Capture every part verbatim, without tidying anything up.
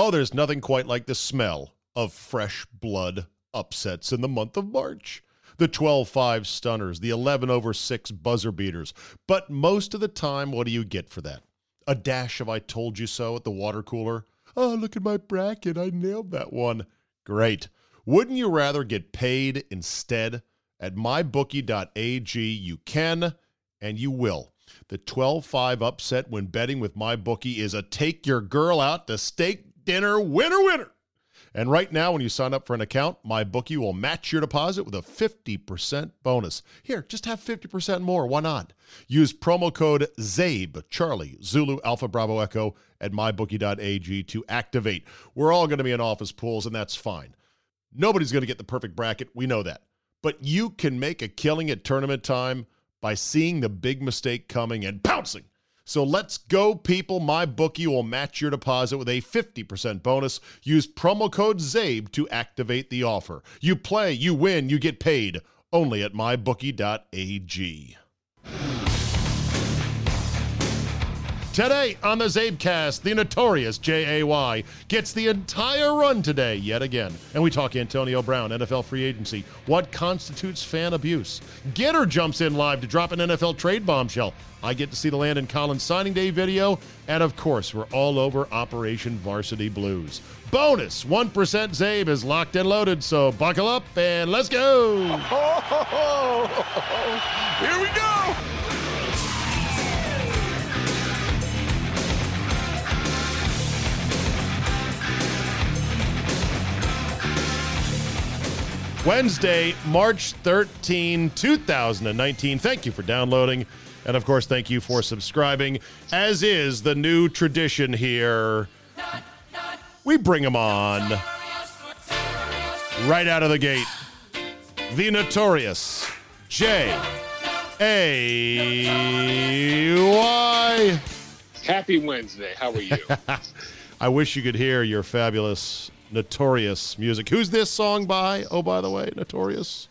Oh, there's nothing quite like the smell of fresh blood upsets in the month of March. The twelve five stunners, the eleven over six buzzer beaters. But most of the time, what do you get for that? A dash of I told you so at the water cooler. Oh, look at my bracket. I nailed that one. Great. Wouldn't you rather get paid instead? At my bookie dot a g, you can and you will. The twelve five upset when betting with MyBookie is a take your girl out to steak dinner winner winner. And right now, when you sign up for an account, MyBookie will match your deposit with a fifty percent bonus. Here, just have fifty percent more. Why not? Use promo code ZABE, Charlie, Zulu, Alpha, Bravo, Echo at my bookie dot a g to activate. We're all going to be in office pools, and that's fine. Nobody's going to get the perfect bracket. We know that. But you can make a killing at tournament time by seeing the big mistake coming and pouncing. So let's go, people. MyBookie will match your deposit with a fifty percent bonus. Use promo code ZABE to activate the offer. You play, you win, you get paid. Only at my bookie dot a g. Today on the ZABEcast, the Notorious J A Y gets the entire run today yet again. And we talk Antonio Brown, N F L free agency, what constitutes fan abuse. Gitter jumps in live to drop an N F L trade bombshell. I get to see the Landon Collins signing day video. And of course, we're all over Operation Varsity Blues. Bonus, one percent ZABE is locked and loaded, so buckle up and let's go. Here we go. Wednesday, March thirteenth, two thousand nineteen. Thank you for downloading. And of course, thank you for subscribing. As is the new tradition here, we bring them on right out of the gate. The Notorious J A Y. Happy Wednesday. How are you? I wish you could hear your fabulous Notorious music. Who's this song by? Oh, by the way, Notorious.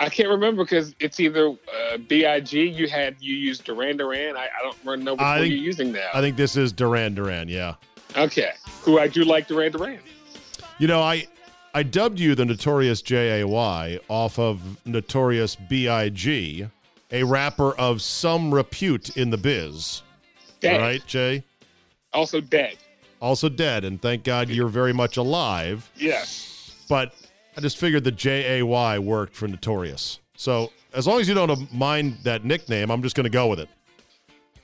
I can't remember because it's either uh, B I G You had you used Duran Duran. I, I don't know which one you're using now. I think this is Duran Duran. Yeah. Okay. Who I do like Duran Duran. You know, I I dubbed you the Notorious J A Y off of Notorious B I G, a rapper of some repute in the biz. Dead. Right, Jay. Also dead. Also dead, and thank God you're very much alive. Yes. But I just figured the J A Y worked for Notorious. So as long as you don't mind that nickname, I'm just going to go with it.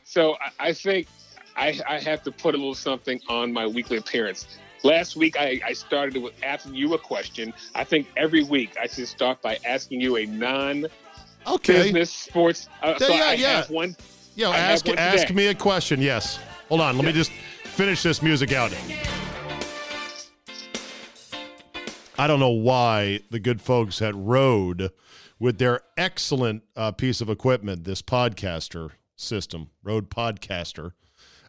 So I think I, I have to put a little something on my weekly appearance. Last week, I, I started with asking you a question. I think every week I should start by asking you a non-business okay. sports. Uh, yeah, so yeah, I yeah. Have one, yeah, I ask, have one ask me a question, yes. Hold on, let yeah. me just... finish this music out. I don't know why the good folks at Rode, with their excellent uh, piece of equipment, this podcaster system, Rode Podcaster,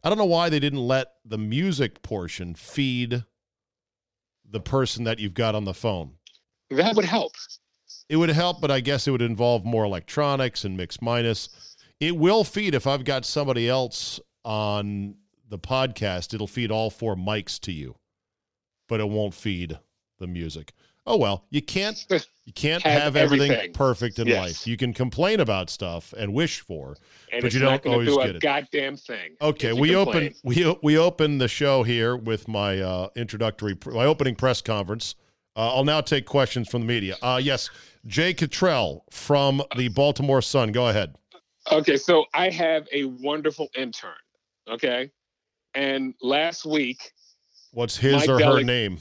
I don't know why they didn't let the music portion feed the person that you've got on the phone. That would help. It would help, but I guess it would involve more electronics and mix minus. It will feed if I've got somebody else on the podcast, it'll feed all four mics to you, but it won't feed the music. Oh, well, you can't, you can't have, have everything, everything perfect in yes. life. You can complain about stuff and wish for, and but you don't always do get it. Goddamn thing. Okay. We complain. open, we, we open the show here with my, uh, introductory, my opening press conference. Uh, I'll now take questions from the media. Uh, yes. Jay Cottrell from the Baltimore Sun. Go ahead. Okay. So I have a wonderful intern. Okay. And last week, what's his Mike or Dele- her name?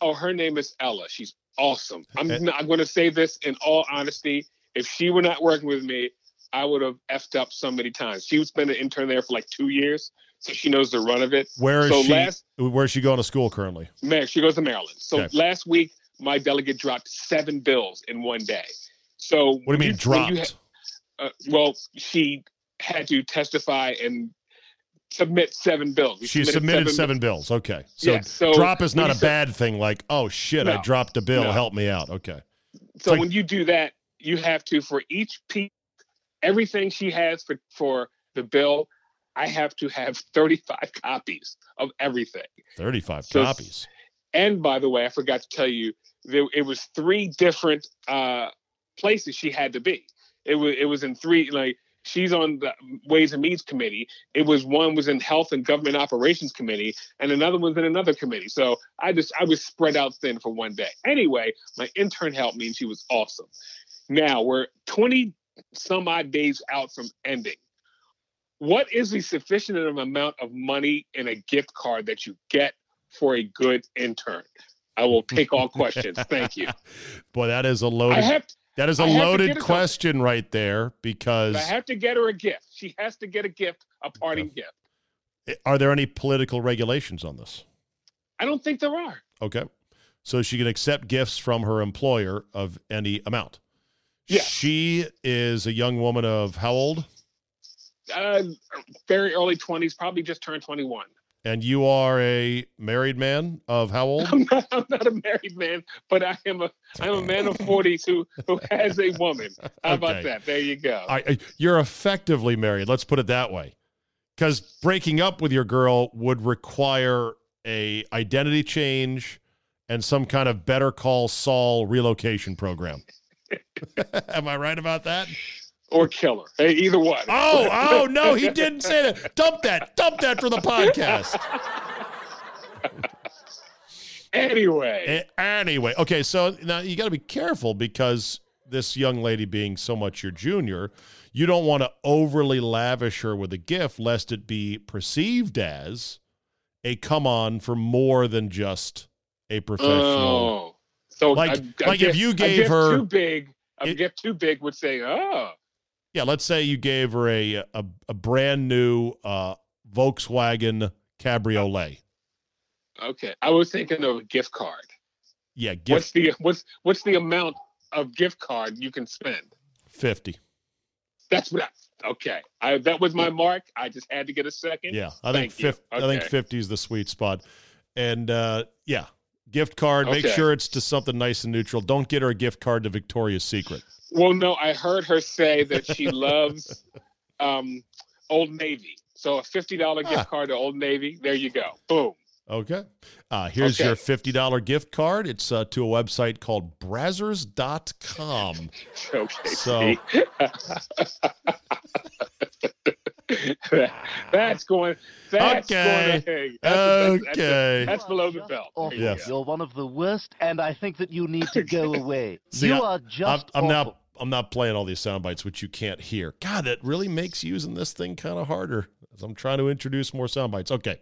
Oh, her name is Ella. She's awesome. I'm and- I'm going to say this in all honesty. If she were not working with me, I would have effed up so many times. She's been an intern there for like two years, so she knows the run of it. Where is so she? Last, where is she going to school currently? Mayor, she goes to Maryland. So okay. Last week, my delegate dropped seven bills in one day. So what do you mean you, dropped? You ha- uh, well, she had to testify and submit seven bills. We she submitted, submitted seven, seven bills. bills. Okay. So, yeah, so drop is not a bad said, thing like, oh, shit, no, I dropped a bill. No. Help me out. Okay. It's so like, when you do that, you have to, for each piece, everything she has for, for the bill, I have to have thirty-five copies of everything. thirty-five so, copies. And by the way, I forgot to tell you, there, it was three different uh, places she had to be. It was it was in three, like, she's on the Ways and Means Committee. It was one was in Health and Government Operations Committee, and another was in another committee. So I just I was spread out thin for one day. Anyway, my intern helped me, and she was awesome. Now we're twenty some odd days out from ending. What is the sufficient amount of money in a gift card that you get for a good intern? I will take all questions. Thank you. Boy, that is a loaded. I have to- That is a loaded question something. right there, because... I have to get her a gift. She has to get a gift, a parting okay. gift. Are there any political regulations on this? I don't think there are. Okay. So she can accept gifts from her employer of any amount. Yeah. She is a young woman of how old? Uh, very early twenties, probably just turned twenty-one. And you are a married man of how old? I'm not, I'm not a married man, but I am a I'm a man of forties who, who has a woman. How okay. about that? There you go. I, you're effectively married. Let's put it that way, because breaking up with your girl would require a identity change and some kind of Better Call Saul relocation program. Am I right about that? Or killer. Hey, either one. Oh, oh, no, he didn't say that. Dump that. Dump that for the podcast. Anyway. A- anyway. Okay, so now you got to be careful, because this young lady being so much your junior, you don't want to overly lavish her with a gift, lest it be perceived as a come on for more than just a professional. Oh, so like, I, I like guess, if you gave her too big, a it, gift too big would say, oh. Yeah, let's say you gave her a a, a brand new uh, Volkswagen Cabriolet. Okay, I was thinking of a gift card. Yeah, gift. What's the what's what's the amount of gift card you can spend? Fifty. That's what. I, okay, I, that was my mark. I just had to get a second. Yeah, I Thank think fifty. Okay. I think fifty is the sweet spot, and uh, yeah, gift card. Okay. Make sure it's to something nice and neutral. Don't get her a gift card to Victoria's Secret. Well, no, I heard her say that she loves um, Old Navy. So a fifty dollars ah. gift card to Old Navy. There you go. Boom. Okay. Uh, here's okay. your fifty dollars gift card. It's uh, to a website called Brazzers dot com. Okay. So that's going. That's okay. Going that's, okay. That's, that's, that's below the belt. Yes. You're one of the worst, and I think that you need to go away. See, you I, are just. I'm, I'm now. I'm not playing all these sound bites, which you can't hear. God, that really makes using this thing kind of harder, as I'm trying to introduce more sound bites. Okay.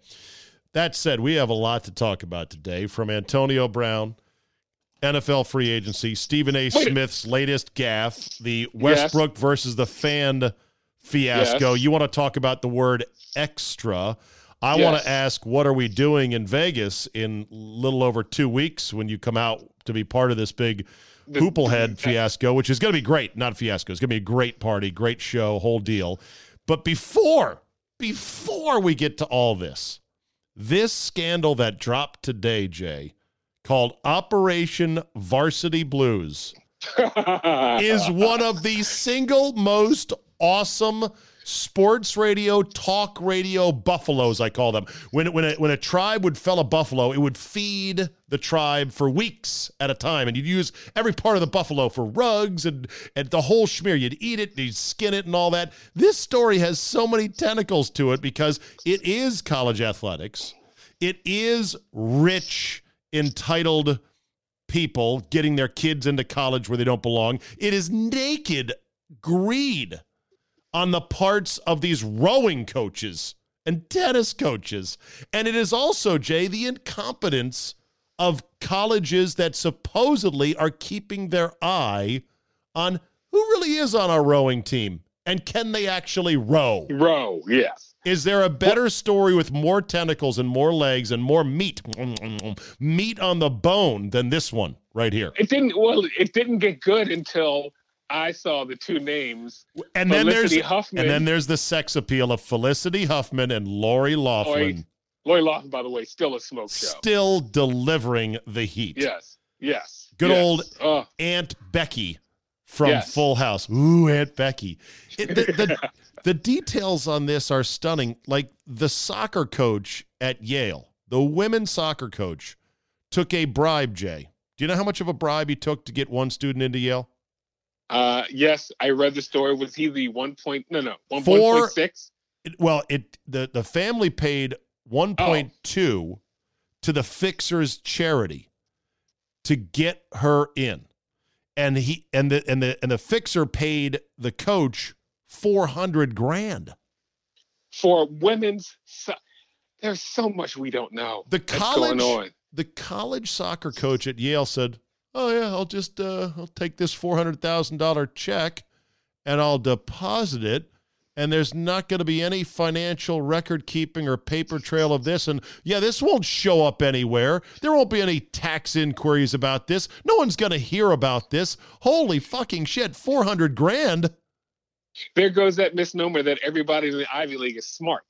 That said, we have a lot to talk about today, from Antonio Brown, N F L free agency, Stephen A. Wait. Smith's latest gaffe, the Westbrook yes. versus the Fan fiasco. Yes. You want to talk about the word extra. I yes. want to ask, what are we doing in Vegas in a little over two weeks when you come out to be part of this big Hooplehead fiasco, which is going to be great. Not a fiasco. It's going to be a great party, great show, whole deal. But before, before we get to all this, this scandal that dropped today, Jay, called Operation Varsity Blues, is one of the single most awesome sports radio, talk radio buffaloes, I call them. When when a, when a tribe would fell a buffalo, it would feed the tribe for weeks at a time, and you'd use every part of the buffalo for rugs and, and the whole schmear. You'd eat it, you'd skin it, and all that. This story has so many tentacles to it, because it is college athletics. It is rich, entitled people getting their kids into college where they don't belong. It is naked greed on the parts of these rowing coaches and tennis coaches. And it is also, Jay, the incompetence of colleges that supposedly are keeping their eye on who really is on our rowing team and can they actually row. Row, yes. Is there a better story with more tentacles and more legs and more meat, meat on the bone than this one right here? It didn't, well, it didn't get good until I saw the two names, and then Felicity there's Huffman. And then there's the sex appeal of Felicity Huffman and Lori Loughlin. Lori, Lori Loughlin, by the way, still a smoke show. Still delivering the heat. Yes, yes. Good yes. old uh, Aunt Becky from yes. Full House. Ooh, Aunt Becky. It, the, the, the details on this are stunning. Like the soccer coach at Yale, the women's soccer coach, took a bribe, Jay. Do you know how much of a bribe he took to get one student into Yale? Uh, yes, I read the story. Was he the one point? No, no, one point six. Well, it the the family paid one point two to the Fixers charity to get her in, and he and the and the and the Fixer paid the coach four hundred grand for women's. So- There's so much we don't know. The college, that's going on. The college soccer coach at Yale said, "Oh yeah, I'll just uh, I'll take this four hundred thousand dollar check, and I'll deposit it. And there's not going to be any financial record keeping or paper trail of this. And yeah, this won't show up anywhere. There won't be any tax inquiries about this. No one's going to hear about this. Holy fucking shit! Four hundred grand. There goes that misnomer that everybody in the Ivy League is smart."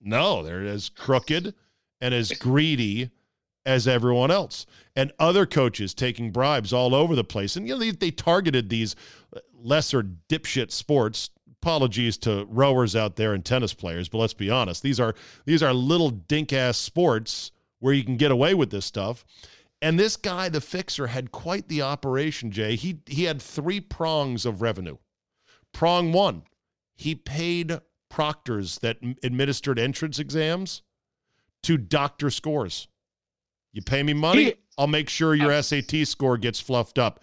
No, they're as crooked and as greedy as everyone else. And other coaches taking bribes all over the place. And, you know, they, they targeted these lesser dipshit sports. Apologies to rowers out there and tennis players, but let's be honest. These are these are little dink-ass sports where you can get away with this stuff. And this guy, the Fixer, had quite the operation, Jay. He, he had three prongs of revenue. Prong one, he paid proctors that administered entrance exams to doctor scores. You pay me money, I'll make sure your S A T score gets fluffed up.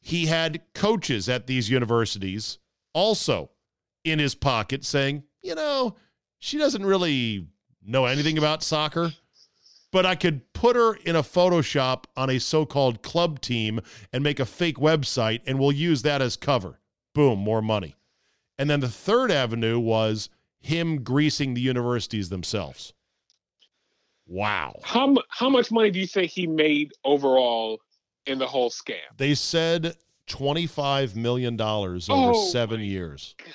He had coaches at these universities also in his pocket saying, you know, she doesn't really know anything about soccer, but I could put her in a Photoshop on a so-called club team and make a fake website, and we'll use that as cover. Boom, more money. And then the third avenue was him greasing the universities themselves. Wow. How how much money do you think he made overall in the whole scam? They said twenty-five million dollars over oh seven years. God.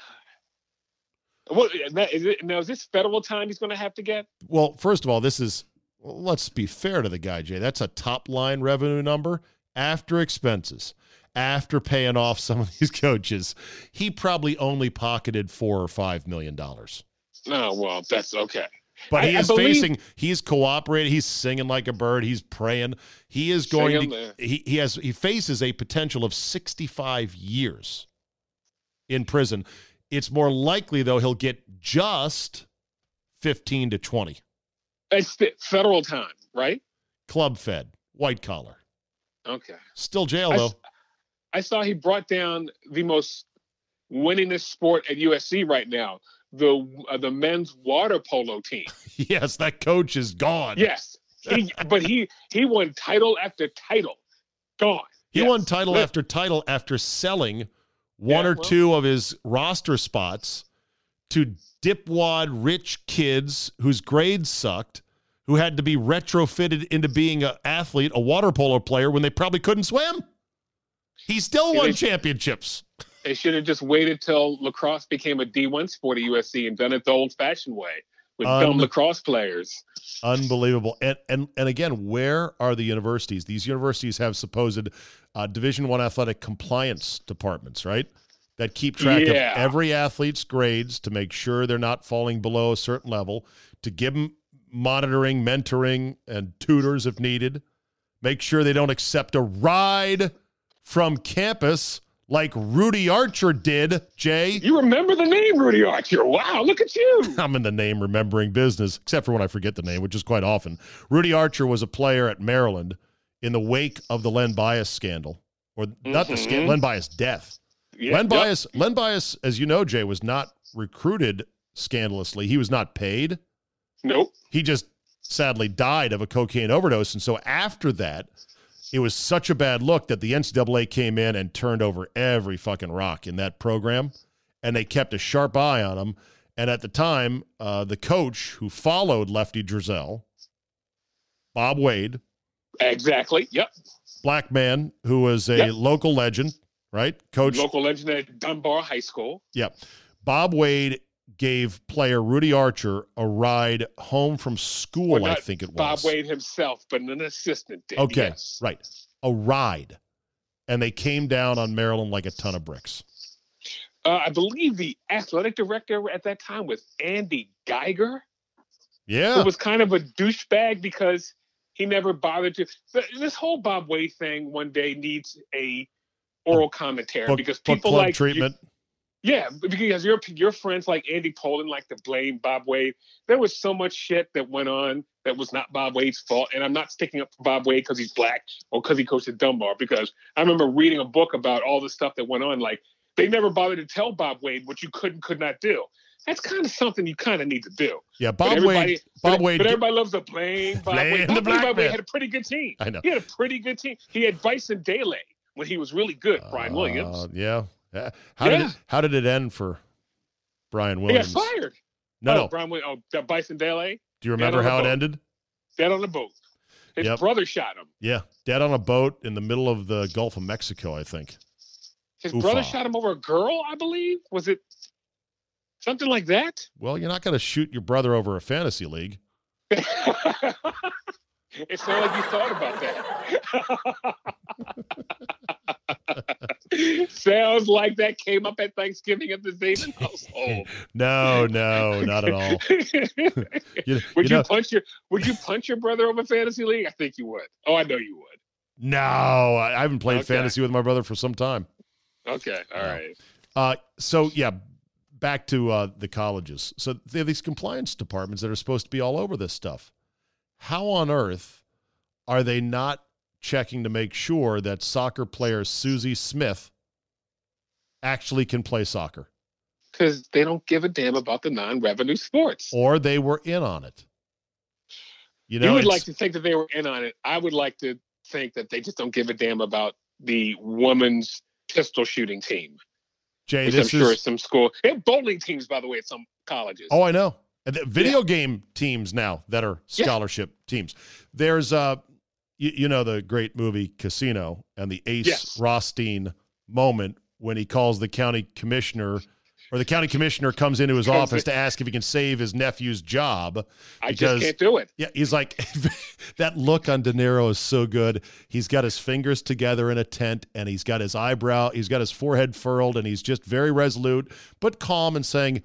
Well, is it, now, is this federal time he's going to have to get? Well, first of all, this is, let's be fair to the guy, Jay. That's a top-line revenue number after expenses. After paying off some of these coaches, he probably only pocketed four or five million dollars. Oh well, that's okay. But I, he is I believe- facing. He's cooperating. He's singing like a bird. He's praying. He is going Sing to. He, he has. He faces a potential of sixty-five years in prison. It's more likely though he'll get just fifteen to twenty. It's federal time, right? Club fed, white collar. Okay. Still jail though. I, I saw he brought down the most winningest sport at U S C right now, the uh, the men's water polo team. Yes, that coach is gone. Yes, he, but he he won title after title. Gone. He yes. won title but, after title after selling one yeah, or well, two of his roster spots to dipwad rich kids whose grades sucked, who had to be retrofitted into being an athlete, a water polo player, when they probably couldn't swim. He still won they, championships. They should have just waited till lacrosse became a D one sport at U S C and done it the old-fashioned way with Un- dumb lacrosse players. Unbelievable. And and and again, where are the universities? These universities have supposed uh, Division I athletic compliance departments, right, that keep track yeah. of every athlete's grades to make sure they're not falling below a certain level, to give them monitoring, mentoring, and tutors if needed, make sure they don't accept a ride from campus like Rudy Archer did, Jay. You remember the name Rudy Archer. Wow, look at you. I'm in the name remembering business, except for when I forget the name, which is quite often. Rudy Archer was a player at Maryland in the wake of the Len Bias scandal, or mm-hmm. not the scandal, Len Bias death. Yeah, Len Bias, yep. Len Bias, as you know, Jay, was not recruited scandalously. He was not paid. Nope. He just sadly died of a cocaine overdose. And so after that, it was such a bad look that the N C double A came in and turned over every fucking rock in that program, and they kept a sharp eye on him. And at the time, uh, the coach who followed Lefty Drizell, Bob Wade. Exactly, yep. Black man who was a yep. local legend, right? Coach. Local legend at Dunbar High School. Yep. Bob Wade gave player Rudy Archer a ride home from school, well, I think it was. Bob Wade himself, but an assistant did. Okay, yes. right. A ride. and they came down on Maryland like a ton of bricks. Uh, I believe the athletic director at that time was Andy Geiger. Yeah. Who was kind of a douchebag because he never bothered to. This whole Bob Wade thing one day needs a oral commentary book, because people book club like treatment. You, yeah, because your your friends like Andy Pollin like to blame Bob Wade. There was so much shit that went on that was not Bob Wade's fault, and I'm not sticking up for Bob Wade because he's black or because he coached at Dunbar. Because I remember reading a book about all the stuff that went on, like they never bothered to tell Bob Wade what you could and could not do. That's kind of something you kind of need to do. Yeah, Bob Wade. Bob but, Wade. But everybody loves to blame Bob blame Wade. Bob, the black Bob Wade had a pretty good team. I know. He had a pretty good team. He had Bison Dele when he was really good, Brian uh, Williams. Yeah. How yeah. did it, how did it end for Brian Williams? He got fired. No, oh, no. Brian Williams. Oh, Bison Dele. Do you remember how it ended? Dead on a boat. His yep. brother shot him. Yeah, dead on a boat in the middle of the Gulf of Mexico, I think. His Oof-ah. brother shot him over a girl, I believe. Was it? Something like that? Well, you're not going to shoot your brother over a fantasy league. It's not like you thought about that. Sounds like that came up at Thanksgiving at the Zayden household. No, no, not at all. you, would you, know, you punch your Would you punch your brother over fantasy league? I think you would. Oh, I know you would. No, I haven't played okay. fantasy with my brother for some time. Okay, all no. right. Uh, so, yeah. Back to uh, the colleges. So they have these compliance departments that are supposed to be all over this stuff. How on earth are they not checking to make sure that soccer player Susie Smith actually can play soccer? Because they don't give a damn about the non-revenue sports. Or they were in on it. You know, you would like to think that they were in on it. I would like to think that they just don't give a damn about the women's pistol shooting team. Jay, Which this I'm is, sure is some school. They have bowling teams, by the way, at some colleges. Oh, I know. Video yeah. game teams now that are scholarship yeah. teams. There's, uh, you, you know, the great movie Casino and the Ace yes. Rothstein moment when he calls the county commissioner, or the county commissioner comes into his office to ask if he can save his nephew's job. I because, just can't do it. Yeah, he's like, that look on De Niro is so good. He's got his fingers together in a tent, and he's got his eyebrow, he's got his forehead furled, and he's just very resolute, but calm and saying,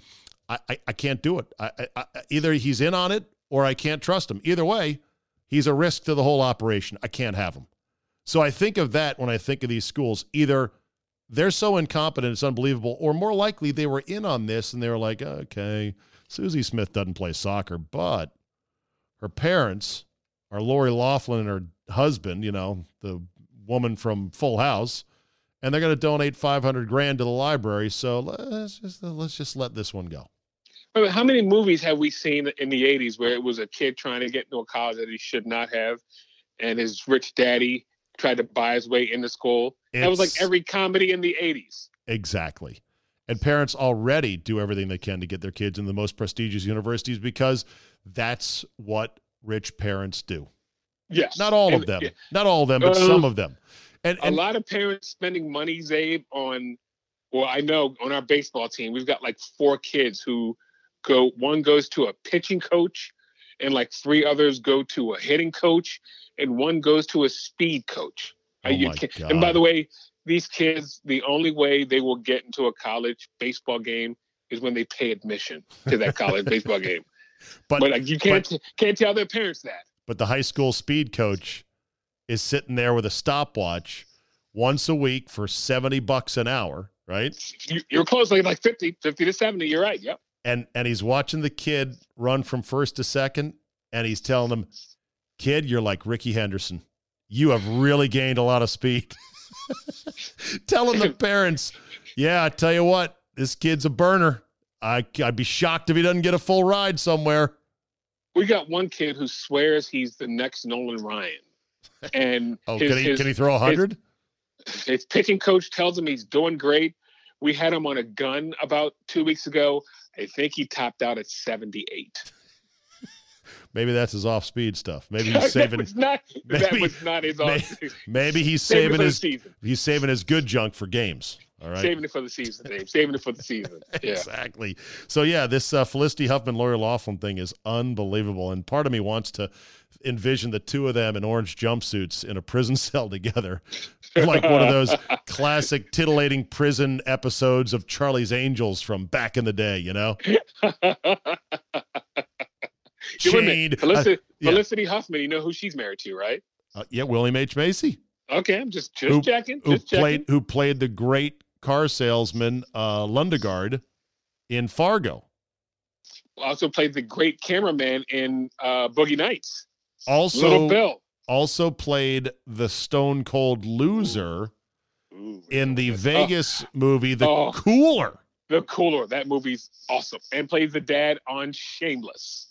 I, I, I can't do it. I, I, I, either he's in on it, or I can't trust him. Either way, he's a risk to the whole operation. I can't have him. So I think of that when I think of these schools, either they're so incompetent, it's unbelievable. Or more likely, they were in on this, and they were like, okay, Susie Smith doesn't play soccer, but her parents are Lori Loughlin and her husband, you know, the woman from Full House, and they're going to donate five hundred grand to the library, so let's just, let's just let this one go. Wait, how many movies have we seen in the eighties where it was a kid trying to get into a college that he should not have, and his rich daddy tried to buy his way into school? It's, that was like every comedy in the eighties. Exactly. And parents already do everything they can to get their kids in the most prestigious universities because that's what rich parents do. Yes. Not all and, of them. Yeah. Not all of them, but um, some of them. And, and a lot of parents spending money, Zabe, on, well, I know on our baseball team, we've got like four kids who go, one goes to a pitching coach and like three others go to a hitting coach and one goes to a speed coach. Are oh you and by the way, these kids, the only way they will get into a college baseball game is when they pay admission to that college baseball game. But, but like, you can't but, can't tell their parents that. But the high school speed coach is sitting there with a stopwatch once a week for seventy bucks an hour, right? You, you're close, like, like fifty, fifty to seventy. You're right. Yep. And, and he's watching the kid run from first to second, and he's telling him, kid, you're like Rickey Henderson. You have really gained a lot of speed. Telling the parents, yeah, I tell you what, this kid's a burner. I, I'd be shocked if he doesn't get a full ride somewhere. We got one kid who swears he's the next Nolan Ryan. And oh, his, can, he, his, can he throw one hundred? His, his pitching coach tells him he's doing great. We had him on a gun about two weeks ago. I think he topped out at seventy-eight. Maybe that's his off-speed stuff. Maybe he's saving. That was not, maybe, that was not his off-speed. Maybe he's saving, saving his season. He's saving his good junk for games. All right. Saving it for the season, Dave. Saving it for the season. Yeah. Exactly. So, yeah, this uh, Felicity Huffman, Lori Loughlin thing is unbelievable. And part of me wants to envision the two of them in orange jumpsuits in a prison cell together, like one of those classic titillating prison episodes of Charlie's Angels from back in the day, you know? Chained, Felicity, uh, yeah. Felicity Huffman, you know who she's married to, right? Uh, yeah, William H. Macy. Okay, I'm just, just who, checking. Who, just played, checking. Who played the great car salesman uh, Lundegaard in Fargo. Also played the great cameraman in uh, Boogie Nights. Also, Little Bill. Also played the Stone Cold Loser Ooh. Ooh, in the Vegas oh. movie, The oh. Cooler. The Cooler. That movie's awesome. And played the dad on Shameless.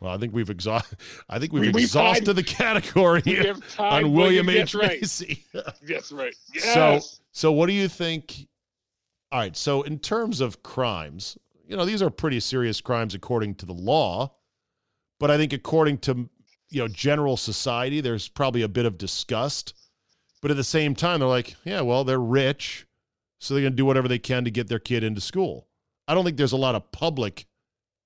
Well, I think we've exhausted. I think we've we, exhausted tied, the category we on William H. Macy. Right. That's right. Yes. So, so what do you think? All right. So, in terms of crimes, you know, these are pretty serious crimes according to the law, but I think according to you know general society, there's probably a bit of disgust. But at the same time, they're like, yeah, well, they're rich, so they're gonna do whatever they can to get their kid into school. I don't think there's a lot of public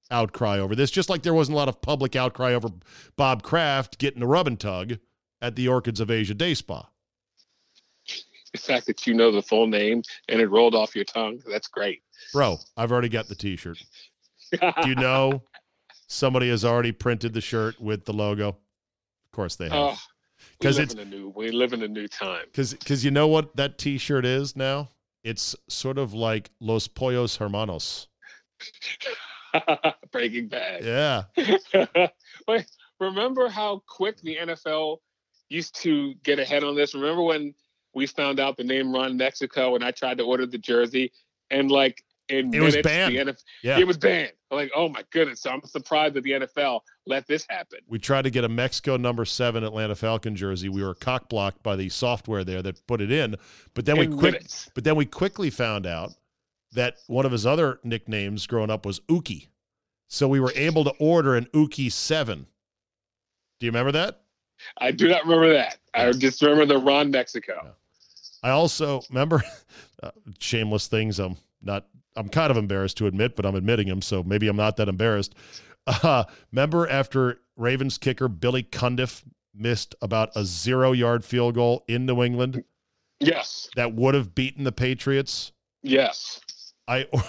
outcry over this, just like there wasn't a lot of public outcry over Bob Kraft getting a rub and tug at the Orchids of Asia Day Spa. The fact that you know the full name and it rolled off your tongue, that's great. Bro, I've already got the T-shirt. Do you know somebody has already printed the shirt with the logo? Of course they have. Because oh, it's a new, we live in a new time. Because because you know what that T-shirt is now? It's sort of like Los Pollos Hermanos. Breaking Bad. Yeah. Wait, remember how quick the N F L used to get ahead on this? Remember when we found out the name Ron Mexico and I tried to order the jersey and like in it minutes was banned. The N F L, yeah. It was banned. Like, oh my goodness. So I'm surprised that the N F L let this happen. We tried to get a Mexico number seven Atlanta Falcon jersey. We were cock blocked by the software there that put it in. But then in we quick, but then we quickly found out that one of his other nicknames growing up was Ookie. So we were able to order an Ookie seven. Do you remember that? I do not remember that. I just remember the Ron Mexico. Yeah. I also remember uh, shameless things. I'm not, I'm kind of embarrassed to admit, but I'm admitting them. So maybe I'm not that embarrassed. Uh, remember after Ravens kicker Billy Cundiff missed about a zero yard field goal in New England? Yes. That would have beaten the Patriots? Yes. I or,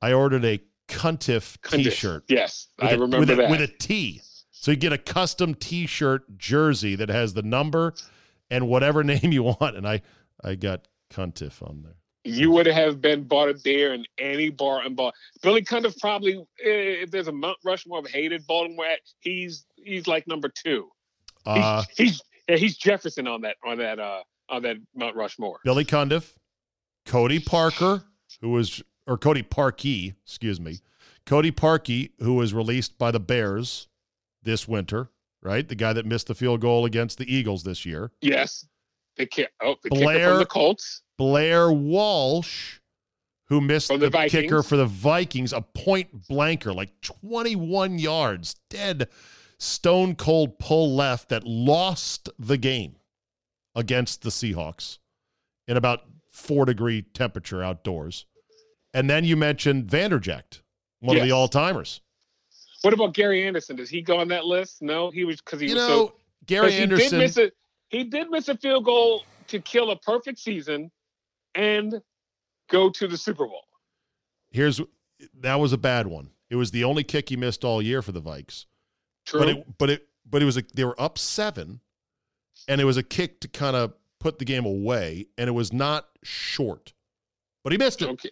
I ordered a Cundiff T-shirt. Yes, I a, remember with a, that. With a T. So you get a custom T-shirt jersey that has the number and whatever name you want. And I, I got Cundiff on there. You would have been bought a beer in any bar and bar. Billy Cundiff probably, if there's a Mount Rushmore of hated Baltimore, he's he's like number two. Uh, he's, he's he's Jefferson on that on that uh, on that Mount Rushmore. Billy Cundiff, Cody Parker, who was. Or Cody Parkey, excuse me. Cody Parkey, who was released by the Bears this winter, right? The guy that missed the field goal against the Eagles this year. Yes. The kick, oh, the Blair, kicker from the Colts. Blair Walsh, who missed the, the kicker for the Vikings, a point blanker, like twenty-one yards, dead stone cold pull left that lost the game against the Seahawks in about four degree temperature outdoors. And then you mentioned Vanderjagt, one yes. of the all-timers. What about Gary Anderson? Does he go on that list? No, he was because he you was know, so. Gary Anderson. He did, miss a, he did miss a field goal to kill a perfect season and go to the Super Bowl. Here's that was a bad one. It was the only kick he missed all year for the Vikes. True, but it but it but it was a, they were up seven, and it was a kick to kind of put the game away, and it was not short, but he missed it. Okay.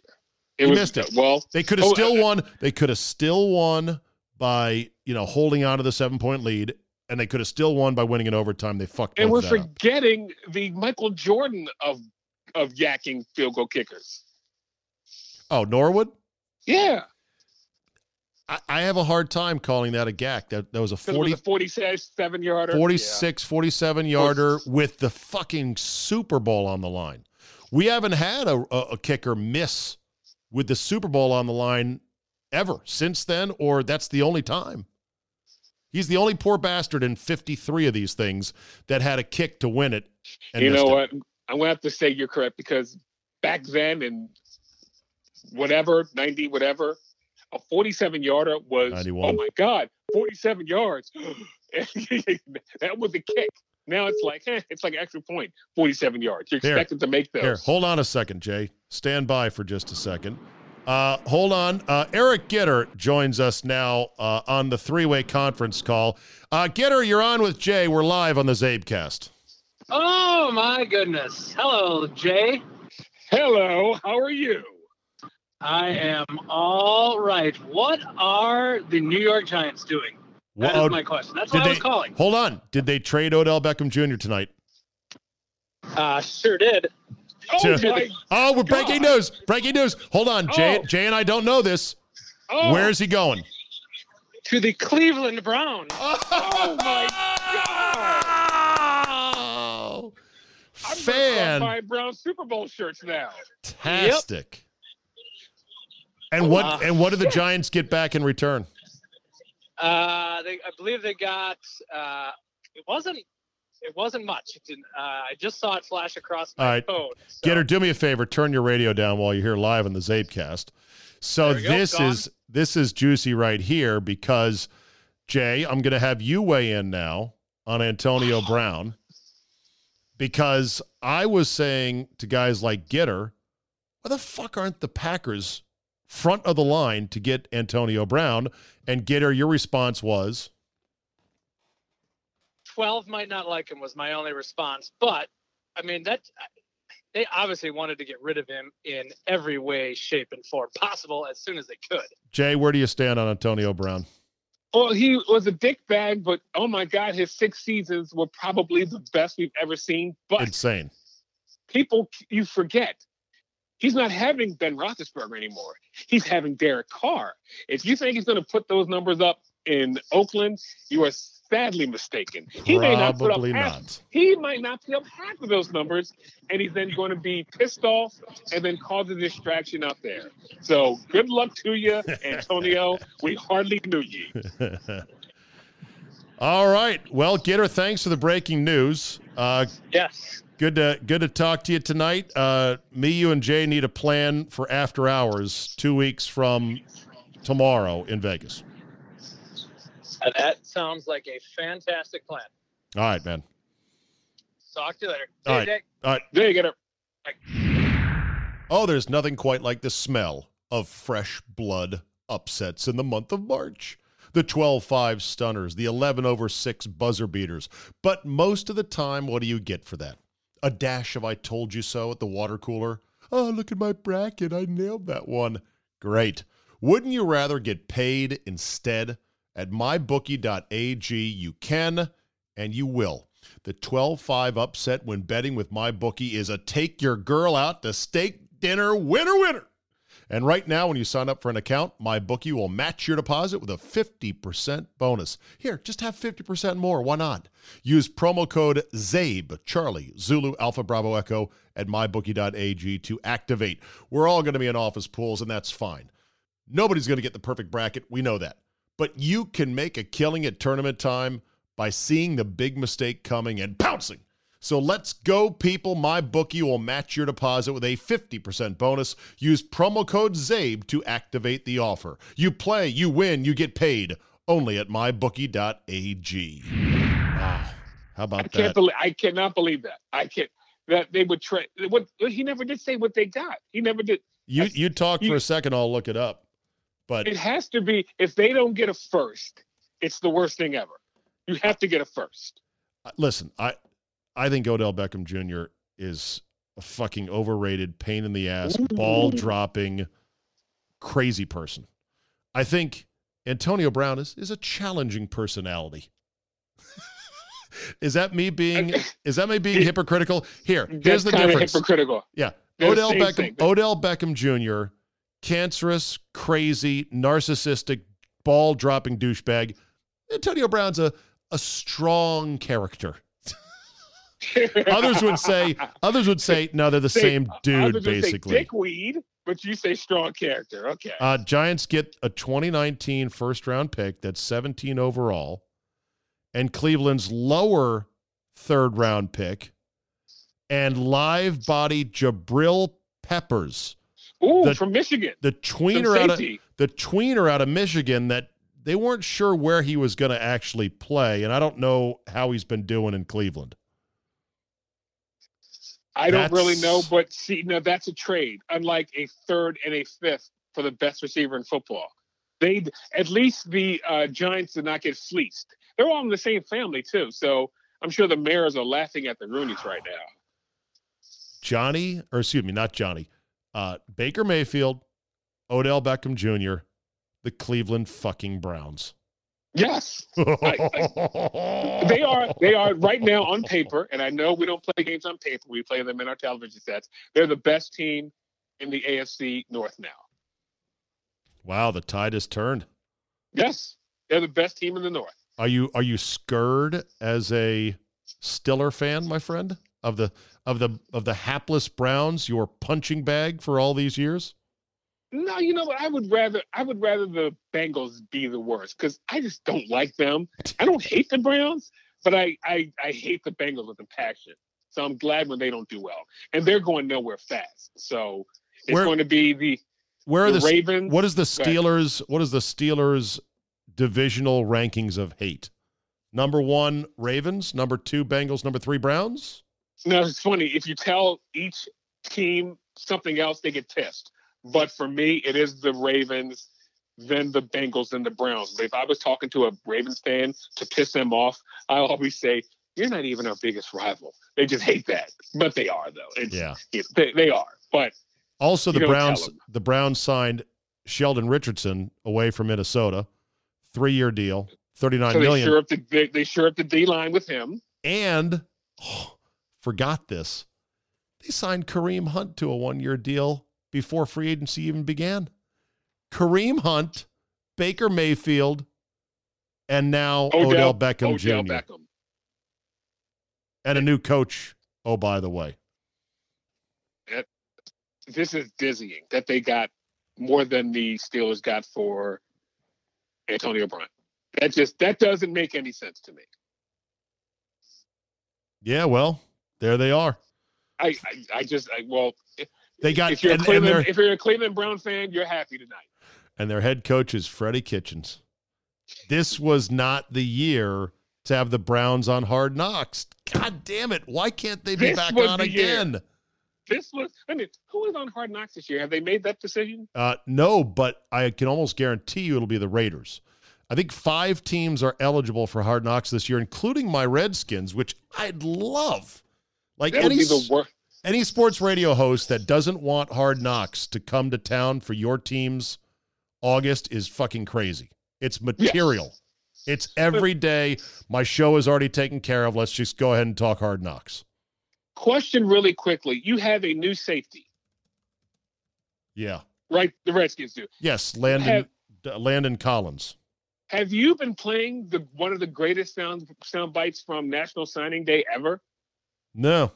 It he was, missed it. Well, they could have oh, still won. They could have still won by, you know, holding on to the seven point lead, and they could have still won by winning in overtime. They fucked up. And we're forgetting up. the Michael Jordan of of yakking field goal kickers. Oh, Norwood? Yeah. I, I have a hard time calling that a gack. That that was a forty forty-seven yarder. forty-six, yeah. forty-seven yarder oh. with the fucking Super Bowl on the line. We haven't had a, a, a kicker miss with the Super Bowl on the line ever since then, or that's the only time. He's the only poor bastard in fifty-three of these things that had a kick to win it. And you know what? I'm going to have to say you're correct, because back then in whatever, ninety, whatever, a forty-seven-yarder was, ninety-one. Oh, my God, forty-seven yards. That was a kick. Now it's like, eh, it's like extra point, forty-seven yards. You're here, expected to make those. Here, hold on a second, Jay. Stand by for just a second. Uh, hold on. Uh, Eric Gitter joins us now uh, on the three-way conference call. Uh, Gitter, you're on with Jay. We're live on the Zabecast. Oh, my goodness. Hello, Jay. Hello. How are you? I am all right. What are the New York Giants doing? That well, is my question. That's what I was they, calling. Hold on. Did they trade Odell Beckham Junior tonight? Uh, sure did. Oh, to, my oh we're God. breaking news. Breaking news. Hold on, oh. Jay, Jay and I don't know this. Oh. Where is he going? To the Cleveland Browns. Oh, oh my God. I'm Fan. Gonna buy Brown Super Bowl shirts now. Fantastic. Yep. And what uh, and what do the shit. Giants get back in return? Uh, they, I believe they got. Uh, it wasn't. It wasn't much. It didn't, uh, I just saw it flash across my All right. phone. So. Gitter, do me a favor. Turn your radio down while you're here live on the Zabecast. So this go, is this is juicy right here, because Jay, I'm going to have you weigh in now on Antonio Brown, because I was saying to guys like Gitter, why the fuck aren't the Packers front of the line to get Antonio Brown? And Gitter, your response was? twelve might not like him was my only response. But, I mean, that they obviously wanted to get rid of him in every way, shape, and form possible as soon as they could. Jay, where do you stand on Antonio Brown? Well, he was a dick bag, but, oh, my God, his six seasons were probably the best we've ever seen. But insane. People, you forget. He's not having Ben Roethlisberger anymore. He's having Derek Carr. If you think he's going to put those numbers up in Oakland, you are sadly mistaken. He Probably may not put up half, not. He might not put up half of those numbers, and he's then going to be pissed off and then cause a distraction out there. So good luck to you, Antonio. We hardly knew you. All right. Well, Gitter, thanks for the breaking news. Uh, yes. Good to good to talk to you tonight. Uh, me, you, and Jay need a plan for after hours two weeks from tomorrow in Vegas. Uh, that sounds like a fantastic plan. All right, man. Talk to you later. All right. Jay. All right. There you go. Oh, there's nothing quite like the smell of fresh blood upsets in the month of March. The twelve five stunners, the eleven over six buzzer beaters. But most of the time, what do you get for that? A dash of I told you so at the water cooler. Oh, look at my bracket. I nailed that one. Great. Wouldn't you rather get paid instead? At my bookie dot a g, you can and you will. The twelve five upset when betting with MyBookie is a take your girl out to steak dinner winner winner. And right now, when you sign up for an account, MyBookie will match your deposit with a fifty percent bonus. Here, just have fifty percent more. Why not? Use promo code ZABE, Charlie, Zulu, Alpha, Bravo, Echo, at my bookie dot a g to activate. We're all going to be in office pools, and that's fine. Nobody's going to get the perfect bracket. We know that. But you can make a killing at tournament time by seeing the big mistake coming and pouncing. So let's go, people. MyBookie will match your deposit with a fifty percent bonus. Use promo code ZABE to activate the offer. You play, you win, you get paid. Only at my bookie dot a g. Wow. How about I can't that? Believe, I cannot believe that. I can't. That they would trade. What, he never did say what they got. He never did. You, I, you talk you, for a second, I'll look it up. But it has to be, if they don't get a first, it's the worst thing ever. You have to get a first. Listen, I... I think Odell Beckham Junior is a fucking overrated, pain in the ass, ball-dropping, crazy person. I think Antonio Brown is, is a challenging personality. Is that me being is that me being hypocritical? Here, here's That's the difference. Hypocritical. Yeah. Odell Beckham, Odell Beckham Junior, cancerous, crazy, narcissistic, ball-dropping douchebag. Antonio Brown's a, a strong character. others would say, others would say, no, they're the they, same dude, basically. Say dickweed, but you say strong character. Okay. Uh, Giants get a twenty nineteen first round pick. That's seventeen overall. and Cleveland's lower third-round pick, and live-body Jabril Peppers. Ooh, the, from Michigan. The tweener, out of, the tweener out of Michigan that they weren't sure where he was going to actually play, and I don't know how he's been doing in Cleveland. I that's... don't really know, but see, no, that's a trade, unlike a third and a fifth for the best receiver in football. They At least the uh, Giants did not get fleeced. They're all in the same family, too, so I'm sure the Mariners are laughing at the Roonies right now. Johnny, or excuse me, not Johnny, uh, Baker Mayfield, Odell Beckham Junior, the Cleveland fucking Browns. Yes. I, I, they are they are right now on paper, and I know we don't play games on paper. We play them in our television sets. They're the best team in the A F C North now. Wow, the tide has turned. Yes, they're the best team in the North. Are you are you scared as a Stiller fan, my friend, of the of the of the hapless Browns, your punching bag for all these years? No, you know what? I would rather I would rather the Bengals be the worst because I just don't like them. I don't hate the Browns, but I, I, I hate the Bengals with a passion. So I'm glad when they don't do well. And they're going nowhere fast. So it's where, going to be the, where the, are the Ravens. What is the Steelers what is the Steelers divisional rankings of hate? Number one, Ravens, number two, Bengals, number three, Browns? No, it's funny. If you tell each team something else, they get pissed. But for me, it is the Ravens, then the Bengals, and the Browns. If I was talking to a Ravens fan to piss them off, I always say, you're not even our biggest rival. They just hate that. But they are, though. It's, yeah. It, they, they are. But also, the Browns the Browns signed Sheldon Richardson away from Minnesota. Three-year deal, thirty-nine so they million. Sure up the, they, they sure up the D-line with him. And, oh, forgot this, they signed Kareem Hunt to a one-year deal before free agency even began. Kareem Hunt, Baker Mayfield, and now Odell, Odell Beckham Junior Odell Beckham. And a new coach, oh, by the way. That, this is dizzying that they got more than the Steelers got for Antonio Brown. That just that doesn't make any sense to me. Yeah, well, there they are. I, I, I just, I, well... It, They got, if, you're and, and if you're a Cleveland Brown fan, you're happy tonight. And their head coach is Freddie Kitchens. This was not the year to have the Browns on Hard Knocks. God damn it. Why can't they be this back on again? Year. This was, I mean, who is on Hard Knocks this year? Have they made that decision? Uh, no, but I can almost guarantee you it'll be the Raiders. I think five teams are eligible for Hard Knocks this year, including my Redskins, which I'd love. Like that would any, be the worst. Any sports radio host that doesn't want Hard Knocks to come to town for your team's August is fucking crazy. It's material. Yes. It's every day. My show is already taken care of. Let's just go ahead and talk Hard Knocks. Question really quickly. You have a new safety. Yeah. Right? The Redskins do. Yes, Landon have, Landon Collins. Have you been playing the one of the greatest sound sound bites from National Signing Day ever? No.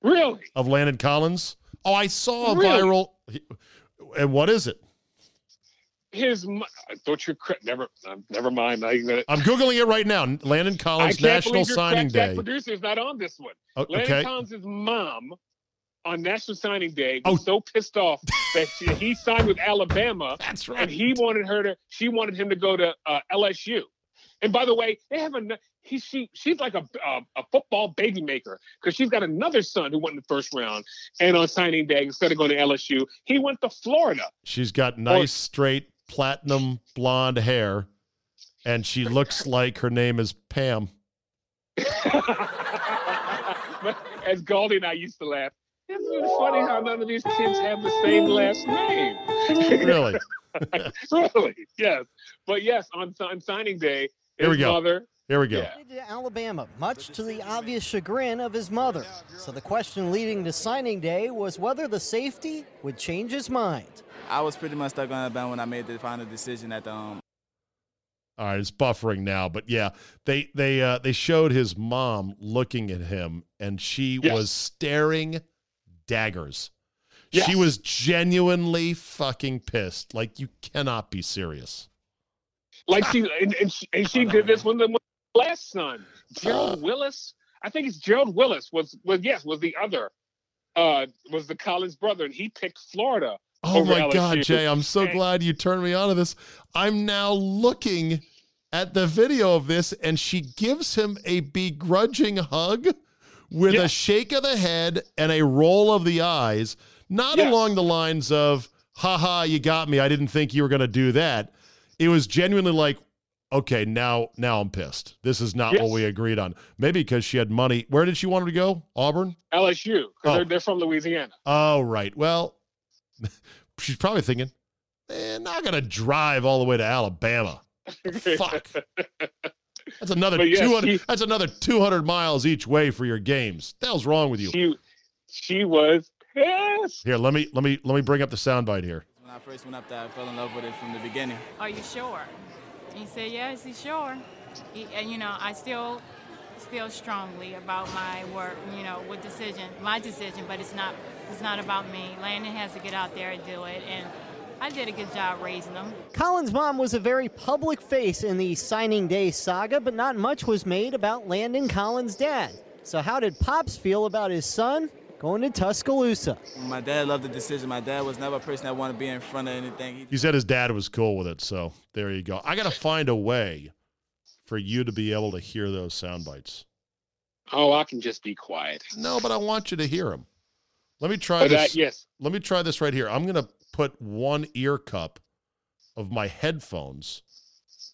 Really? Of Landon Collins? Oh, I saw a really? viral. And what is it? His don't you never um, never mind. I, uh, I'm googling it right now. Landon Collins National Signing Day. Producer is not on this one. Oh, Landon okay. Collins' mom on National Signing Day was oh. so pissed off that she, he signed with Alabama. That's right. And he wanted her to. She wanted him to go to uh, L S U. And by the way, they have a he she she's like a a, a football baby maker because she's got another son who went in the first round, and on signing day instead of going to L S U, he went to Florida. She's got nice or, straight platinum blonde hair, and she looks like her name is Pam. As Goldie and I used to laugh, isn't it funny how none of these kids have the same last name? Really? Really? Yes. But yes, on, on signing day. Here we go. Mother, Here we go. Yeah. Alabama, much to the obvious chagrin of his mother. So the question leading to signing day was whether the safety would change his mind. I was pretty much stuck on Alabama when I made the final decision at the. Um... All right, it's buffering now, but yeah, they they uh, they showed his mom looking at him, and she yes. was staring daggers. Yes. She was genuinely fucking pissed. Like you cannot be serious. Like she and, and she and she did this when the last son, Gerald Willis. I think it's Gerald Willis was, was yes, was the other, uh, was the Collins brother, and he picked Florida. Oh my L S U. God, Jay, I'm so and, glad you turned me on to this. I'm now looking at the video of this, and she gives him a begrudging hug with yes. a shake of the head and a roll of the eyes, not yes. along the lines of, haha, you got me. I didn't think you were going to do that. It was genuinely like, okay, now now I'm pissed. This is not yes. what we agreed on. Maybe because she had money. Where did she want her to go? Auburn? L S U. Oh. They're, they're from Louisiana. Oh, right. Well, she's probably thinking, eh, not going to drive all the way to Alabama. Fuck. That's another yes, two hundred. She, that's another two hundred miles each way for your games. What the hell's wrong with you? She, she was pissed. Here, let me let me let me bring up the soundbite here. When I first went up there, I fell in love with it from the beginning. Are you sure? He said, yes, he's sure. He, and you know, I still feel strongly about my work. You know, with decision, my decision, but it's not it's not about me. Landon has to get out there and do it, and I did a good job raising them. Collins' mom was a very public face in the signing day saga, but not much was made about Landon Collins' dad. So how did Pops feel about his son going to Tuscaloosa? My dad loved the decision. My dad was never a person that wanted to be in front of anything. He said his dad was cool with it, so there you go. I got to find a way for you to be able to hear those sound bites. Oh, I can just be quiet. No, but I want you to hear them. Let me try but this. I, yes. Let me try this right here. I'm going to put one ear cup of my headphones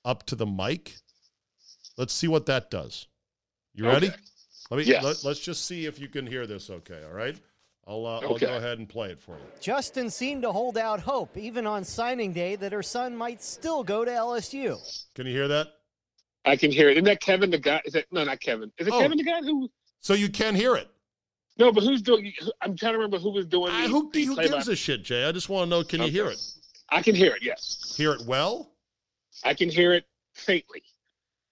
up to the mic. Let's see what that does. You okay. ready? Let me, yes. let, let's just see if you can hear this okay, all right? I'll, uh, okay. I'll go ahead and play it for you. Justin seemed to hold out hope, even on signing day, that her son might still go to L S U. Can you hear that? I can hear it. Isn't that Kevin the guy? Is that, no, not Kevin. Is it oh. Kevin the guy who? So you can hear it. No, but who's doing? I'm trying to remember who was doing. I, the, who the who gives by. a shit, Jay? I just want to know. Can okay. you hear it? I can hear it. Yes. Hear it well? I can hear it faintly.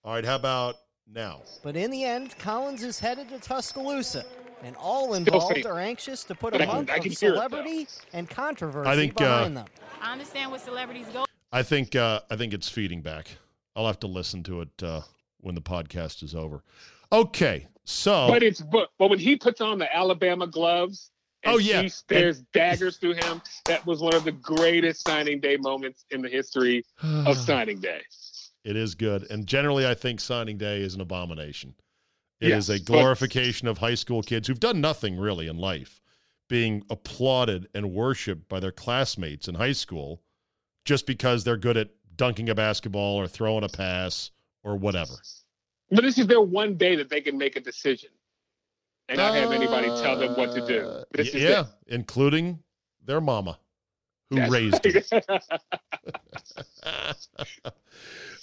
All right. How about now? But in the end, Collins is headed to Tuscaloosa, and all involved are anxious to put but a month can, of celebrity and controversy I think, behind uh, them. I understand what celebrities go. I think. Uh, I think it's feeding back. I'll have to listen to it uh, when the podcast is over. Okay. So, but it's but, but when he puts on the Alabama gloves and oh, yeah. she stares and, daggers through him, that was one of the greatest signing day moments in the history of signing day. It is good. And generally, I think signing day is an abomination. It yes, is a glorification but, of high school kids who've done nothing really in life, being applauded and worshipped by their classmates in high school just because they're good at dunking a basketball or throwing a pass or whatever. But this is their one day that they can make a decision and not uh, have anybody tell them what to do. This yeah, is including their mama who That's raised right. them.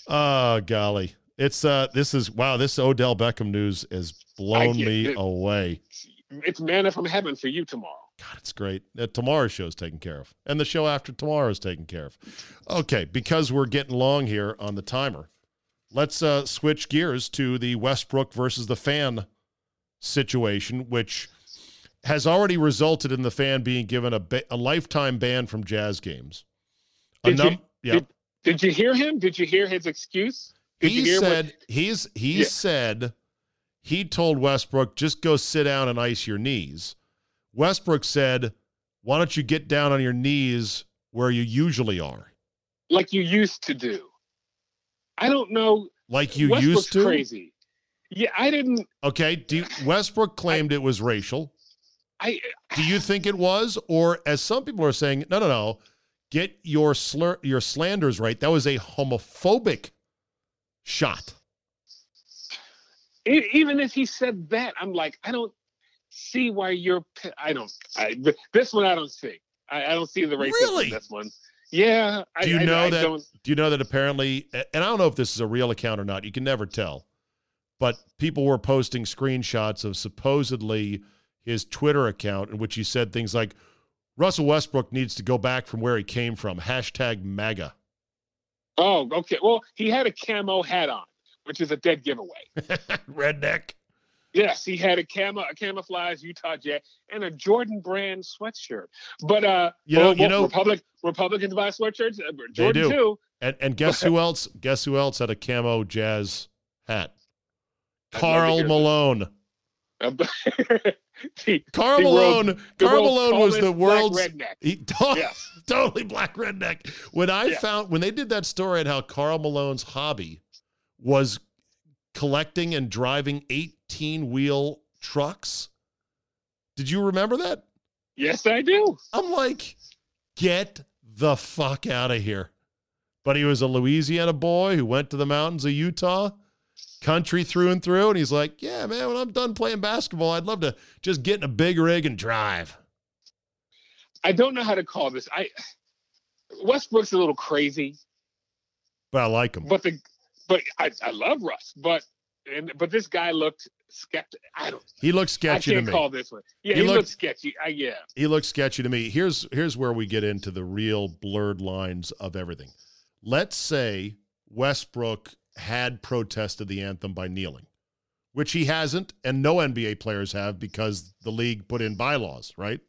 Oh, golly. It's uh, this is, wow, this Odell Beckham news has blown me it. away. It's manna from heaven for you tomorrow. God, it's great. Uh, tomorrow's show is taken care of, and the show after tomorrow is taken care of. Okay, because we're getting long here on the timer, let's uh, switch gears to the Westbrook versus the fan situation, which has already resulted in the fan being given a, ba- a lifetime ban from Jazz games. Did, num- you, yeah. did, did you hear him? Did you hear his excuse? Did he you hear said what- he's he yeah. said he told Westbrook, just go sit down and ice your knees. Westbrook said, why don't you get down on your knees where you usually are? Like you used to do. I don't know. Like you Westbrook's used to? Crazy. Yeah, I didn't. Okay. Do you, Westbrook claimed I, it was racial. I. Do you think it was? Or as some people are saying, no, no, no, get your slur, your slanders right. That was a homophobic shot. It, even if he said that, I'm like, I don't see why you're, I don't, I, this one I don't see. I, I don't see the racism really? in this one. Yeah. I, do you know I, I that? Don't... Do you know that apparently, and I don't know if this is a real account or not, you can never tell, but people were posting screenshots of supposedly his Twitter account in which he said things like, Russell Westbrook needs to go back from where he came from, hashtag MAGA. Oh, okay. Well, he had a camo hat on, which is a dead giveaway. Redneck. Yes, he had a camo, a camouflage Utah Jazz and a Jordan brand sweatshirt. But uh, you know, well, you know Republic, Republicans buy sweatshirts. Jordan they do. Too. And and guess who else? Guess who else had a camo Jazz hat? Carl Malone. the, Carl the Malone. World, Carl Malone was the world's black redneck. He, totally, yeah. totally black redneck. When I yeah. found when they did that story on how Carl Malone's hobby was collecting and driving eighteen wheel trucks. Did you remember that? Yes, I do. I'm like, get the fuck out of here. But he was a Louisiana boy who went to the mountains of Utah, country through and through. And he's like, yeah, man, when I'm done playing basketball, I'd love to just get in a big rig and drive. I don't know how to call this. I Westbrook's a little crazy. But I like him. But the but I, I love Russ. But and but this guy looked skeptic. I don't He looked sketchy to me. I can't call this one. Yeah, he, he looked, looked sketchy. I, yeah. He looked sketchy to me. Here's here's where we get into the real blurred lines of everything. Let's say Westbrook had protested the anthem by kneeling, which he hasn't, and no N B A players have because the league put in bylaws, right?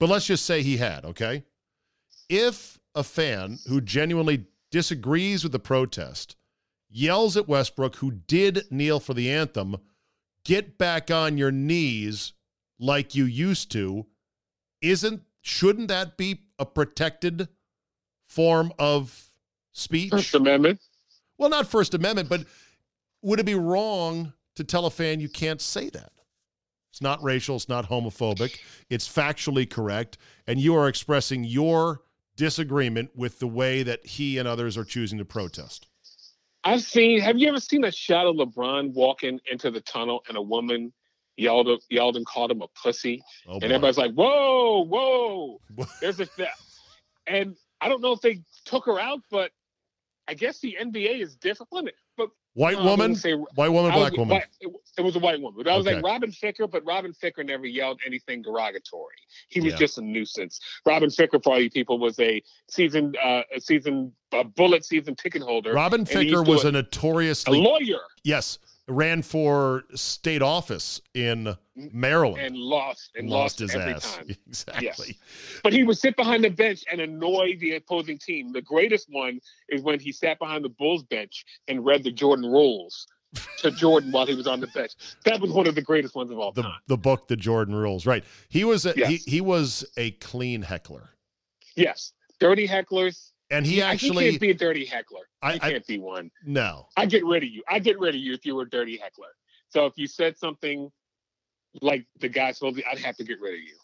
But let's just say he had, okay? If a fan who genuinely disagrees with the protest yells at Westbrook, who did kneel for the anthem, get back on your knees like you used to, isn't, shouldn't that be a protected form of speech? First Amendment. Well, not First Amendment, but would it be wrong to tell a fan you can't say that? It's not racial. It's not homophobic. It's factually correct. And you are expressing your disagreement with the way that he and others are choosing to protest. I've seen, have you ever seen a shot of LeBron walking into the tunnel and a woman yelled yelled and called him a pussy? Oh, and boy. Everybody's like, whoa, whoa. There's a theft. And I don't know if they took her out, but I guess the N B A is different. But white um, woman, say, white woman, black was, woman. It, it was a white woman. But I was okay. like Robin Ficker, but Robin Ficker never yelled anything derogatory. He was yeah. just a nuisance. Robin Ficker, for all you people, was a season, uh, a season, a bullet season ticket holder. Robin Ficker was a, a notorious lawyer. Yes, ran for state office in Maryland and lost and lost, lost his every ass. Time. Exactly. Yes. But he would sit behind the bench and annoy the opposing team. The greatest one is when he sat behind the Bulls bench and read the Jordan Rules to Jordan while he was on the bench. That was one of the greatest ones of all the, time. The book, The Jordan Rules. Right. He was a, yes. he, he was a clean heckler. Yes. Dirty hecklers. And he yeah, actually he can't be a dirty heckler. I, he can't I, be one. No. I get rid of you. I get rid of you if you were a dirty heckler. So if you said something like the guy told me, I'd have to get rid of you.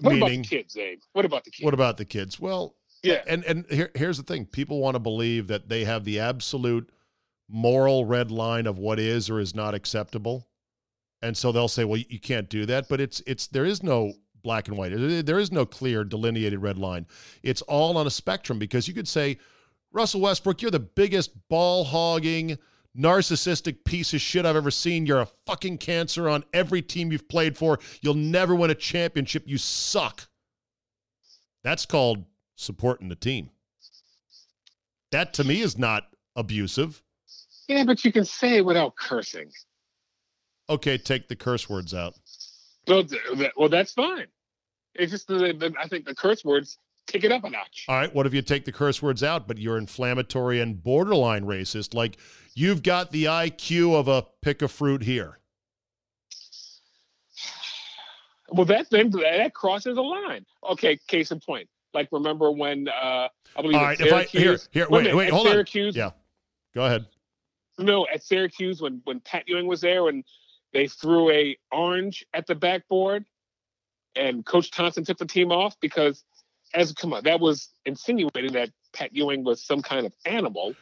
What Meaning, about the kids, Abe? What about the kids? What about the kids? Well, yeah. And and here, here's the thing: people want to believe that they have the absolute moral red line of what is or is not acceptable, and so they'll say, "Well, you can't do that." But it's it's there is no black and white. There is no clear delineated red line. It's all on a spectrum, because you could say, Russell Westbrook, you're the biggest ball hogging, narcissistic piece of shit I've ever seen. You're a fucking cancer on every team you've played for. You'll never win a championship. You suck. That's called supporting the team. That to me is not abusive. Yeah, but you can say it without cursing. Okay, take the curse words out. Well, well, that's fine. It's just that I think the curse words kick it up a notch. All right, what if you take the curse words out, but you're inflammatory and borderline racist? Like, you've got the I Q of a pick a fruit here. Well, that thing, that crosses a line. Okay, case in point. Like, remember when uh, I believe All right, Syracuse, if I here, here, wait, minute, wait, hold Syracuse, on. Yeah, go ahead. No, at Syracuse when when Pat Ewing was there and. They threw a orange at the backboard, and Coach Thompson took the team off because, as come on, that was insinuating that Pat Ewing was some kind of animal.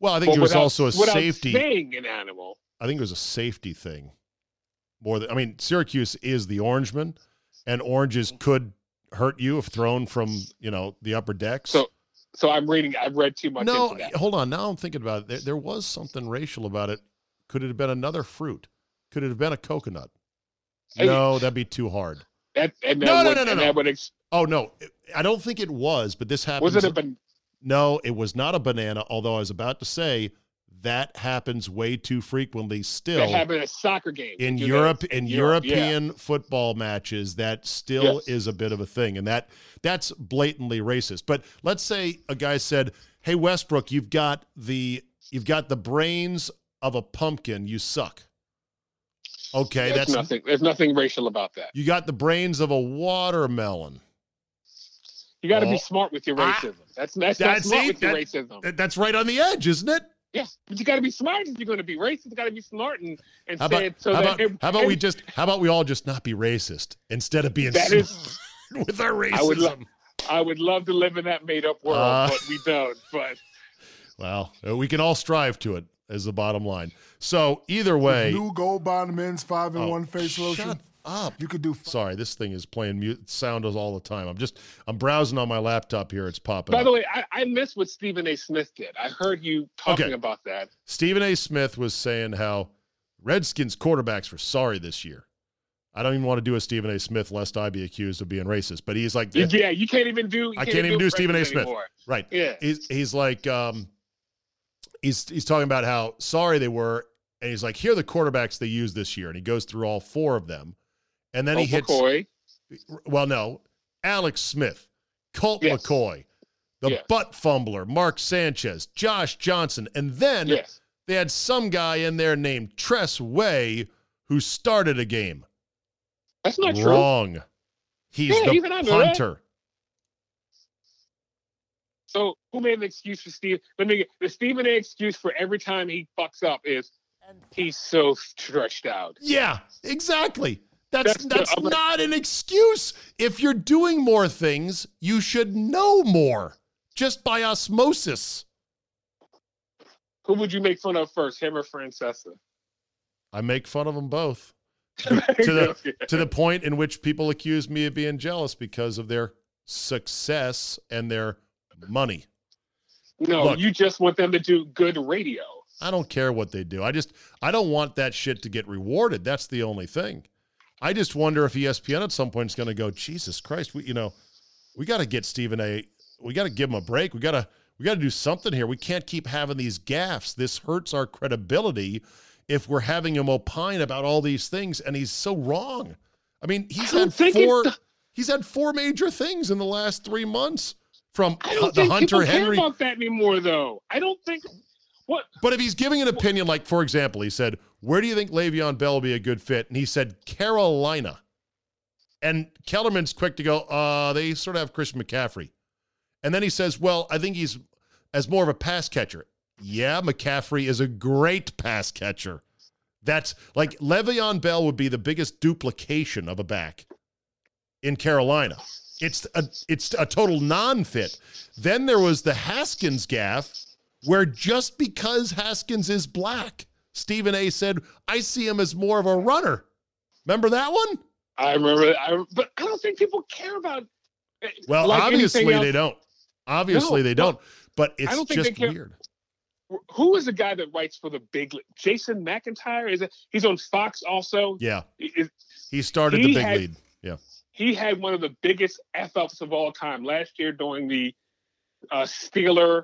Well, I think but it was without, also a safety saying an animal. I think it was a safety thing. More than I mean, Syracuse is the Orangemen, and oranges could hurt you if thrown from you know the upper decks. So, so I'm reading. I've read too much. No, into that. Hold on. Now I'm thinking about it. There, there was something racial about it. Could it have been another fruit? Could it have been a coconut? No, that'd be too hard. That, and that no, would, no, no, and no, that would ex- Oh, no. I don't think it was, but this happened. Was it a banana? No, it was not a banana, although I was about to say that happens way too frequently still. That happened at a soccer game. In Europe, that. in Europe, European yeah. football matches, that still yes. is a bit of a thing, and that that's blatantly racist. But let's say a guy said, hey, Westbrook, you've got the you've got the brains of a pumpkin, you suck. Okay, there's that's nothing. There's nothing racial about that. You got the brains of a watermelon. You got to oh. be smart with your racism. I, that's that's, that's smart with that, your racism. That's right on the edge, isn't it? Yes, but you got to be smart if you're going to be racist. You got to be smart and, and how about, say it so how that. About, it, how about it, we just? How about we all just not be racist instead of being smart is, with our racism? I would, lo- I would love to live in that made-up world, uh, but we don't. But well, we can all strive to it. Is the bottom line. So either way, new Gold Bond men's five in oh, one face lotion. Shut up! You could do. F- Sorry, this thing is playing mute sound all the time. I'm just I'm browsing on my laptop here. It's popping. By up. the way, I, I missed what Stephen A. Smith did. I heard you talking okay. about that. Stephen A. Smith was saying how Redskins quarterbacks were sorry this year. I don't even want to do a Stephen A. Smith lest I be accused of being racist. But he's like, yeah, yeah you can't even do. Can't I can't even, even do Stephen A. Smith anymore. Right? Yeah. He's he's like. Um, He's he's talking about how sorry they were, and he's like, here are the quarterbacks they used this year, and he goes through all four of them, and then Colt he hits. McCoy. Well, no, Alex Smith, Colt yes. McCoy, the yes. butt fumbler, Mark Sanchez, Josh Johnson, and then yes. they had some guy in there named Tress Way who started a game. That's not Wrong. True. He's yeah, the punter. So who made an excuse for Steve? Let me get the Stephen A. excuse for every time he fucks up is he's so stretched out. Yeah, exactly. That's that's, that's the, not an excuse. If you're doing more things, you should know more just by osmosis. Who would you make fun of first, him or Francesa? I make fun of them both to, to the yeah. to the point in which people accuse me of being jealous because of their success and their money. No, Look, you just want them to do good radio. I don't care what they do. I just, I don't want that shit to get rewarded. That's the only thing. I just wonder if E S P N at some point is going to go, Jesus Christ, we, you know, we got to get Stephen A. We got to give him a break. We got to, we got to do something here. We can't keep having these gaffes. This hurts our credibility if we're having him opine about all these things. And he's so wrong. I mean, he's I had four, the- he's had four major things in the last three months. From I don't the think Hunter people Henry. Care about that anymore, though. I don't think what. But if he's giving an opinion, like for example, he said, "Where do you think Le'Veon Bell will be a good fit?" and he said Carolina, and Kellerman's quick to go, "Uh, they sort of have Christian McCaffrey," and then he says, "Well, I think he's as more of a pass catcher." Yeah, McCaffrey is a great pass catcher. That's like Le'Veon Bell would be the biggest duplication of a back in Carolina. It's a it's a total non-fit. Then there was the Haskins gaffe where just because Haskins is black, Stephen A. said, I see him as more of a runner. Remember that one? I remember. I, but I don't think people care about it. Well, like obviously they don't. Obviously no, they don't. But it's just weird. Who is the guy that writes for the big league? Jason McIntyre? Is it? He's on Fox also. Yeah. Is, he started he the big had, lead. Yeah. He had one of the biggest F-ups of all time last year during the uh, Steeler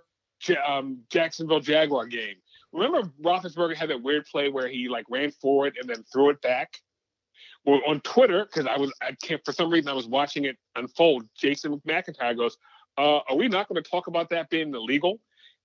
um, Jacksonville Jaguar game. Remember Roethlisberger had that weird play where he like ran forward and then threw it back? Well, on Twitter, because I was I can't for some reason I was watching it unfold. Jason McIntyre goes, uh, "Are we not going to talk about that being illegal?"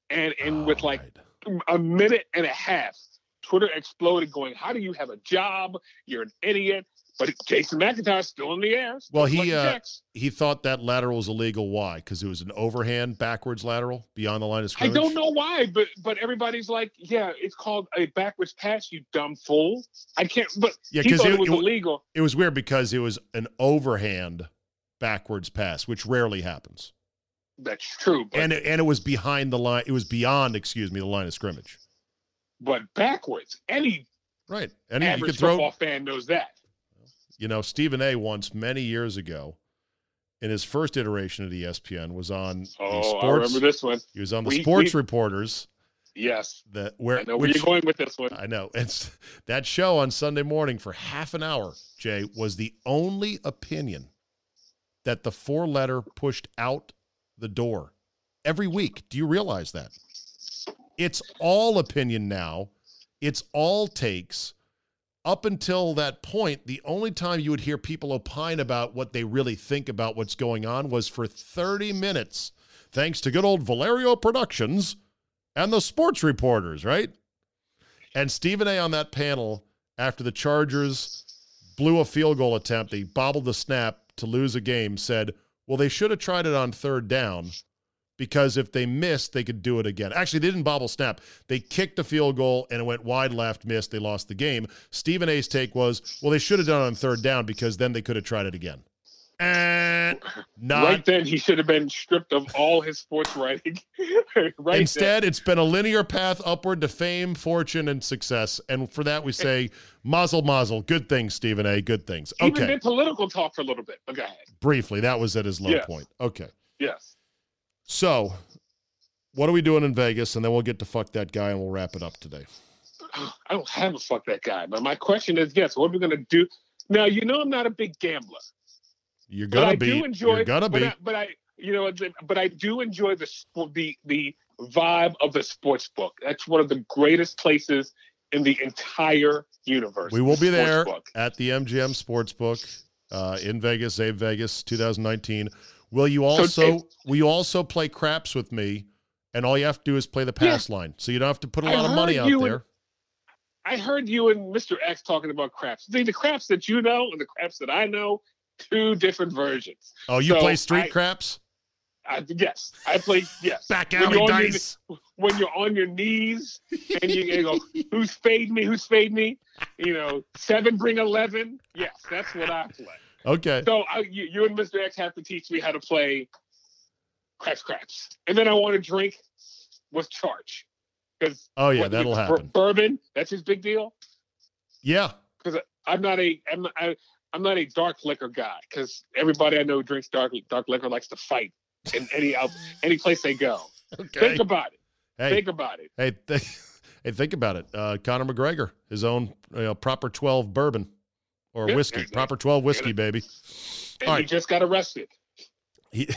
And and oh, with like right. a minute and a half, Twitter exploded, going, "How do you have a job? You're an idiot." But Jason McIntyre's still in the air. Well, he uh, he thought that lateral was illegal. Why? Because it was an overhand, backwards lateral beyond the line of scrimmage. I don't know why, but but everybody's like, yeah, it's called a backwards pass, you dumb fool. I can't. But yeah, he thought it, it was it, illegal. It was weird because it was an overhand, backwards pass, which rarely happens. That's true. But and it, and it was behind the line. It was beyond, excuse me, the line of scrimmage. But backwards, any right, any average you could throw, football fan knows that. You know, Stephen A. once, many years ago, in his first iteration of E S P N, was on oh, the sports. I remember this one. He was on the we, sports we, reporters. Yes. The, where, I know where which, you're going with this one. I know. It's, that show on Sunday morning for half an hour, Jay, was the only opinion that the four letter pushed out the door every week. Do you realize that? It's all opinion now. It's all takes. Up until that point, the only time you would hear people opine about what they really think about what's going on was for thirty minutes, thanks to good old Valerio Productions and the sports reporters, right? And Stephen A. on that panel, after the Chargers blew a field goal attempt, they bobbled the snap to lose a game, said, well, they should have tried it on third down because if they missed, they could do it again. Actually, they didn't bobble snap. They kicked a field goal, and it went wide left, missed. They lost the game. Stephen A's take was, well, they should have done it on third down because then they could have tried it again. And not... Right then, he should have been stripped of all his sports writing. right Instead, then. It's been a linear path upward to fame, fortune, and success. And for that, we say, mazel, mazel. Good things, Stephen A. Good things. Okay. Even did political talk for a little bit. But go ahead. Briefly. That was at his low yes. point. Okay. Yes. So, what are we doing in Vegas? And then we'll get to fuck that guy, and we'll wrap it up today. I don't have a fuck that guy, but my question is, yes, what are we going to do? Now, you know I'm not a big gambler. You're going to be. Do enjoy, You're going to be. I, but I, you know, but I do enjoy the, the, the vibe of the sports book. That's one of the greatest places in the entire universe. We will the be there book. At the M G M Sportsbook uh, in Vegas, Save Vegas twenty nineteen. Will you also so it, will you also play craps with me? And all you have to do is play the pass yeah. line. So you don't have to put a lot of money out there. And, I heard you and Mister X talking about craps. The, the craps that you know and the craps that I know, two different versions. Oh, you so play street I, craps? I, yes. I play, yes. Back alley when dice. Your, when you're on your knees and you, you go, who's fade me? Who's fade me? You know, seven bring eleven. Yes, that's what I play. Okay. So I, you, you and Mister X have to teach me how to play craps, craps. And then I want to drink with charge. Oh, yeah, what, that'll you, happen. Bourbon, that's his big deal? Yeah. Because I'm not a I'm, I, I'm not a dark liquor guy because everybody I know who drinks dark dark liquor likes to fight in any any place they go. Okay. Think about it. Hey. Think about it. Hey, th- hey, think about it. Uh, Conor McGregor, his own you know, Proper twelve bourbon. Or whiskey, yeah, Proper twelve whiskey, yeah. baby. And all right. He just got arrested. He,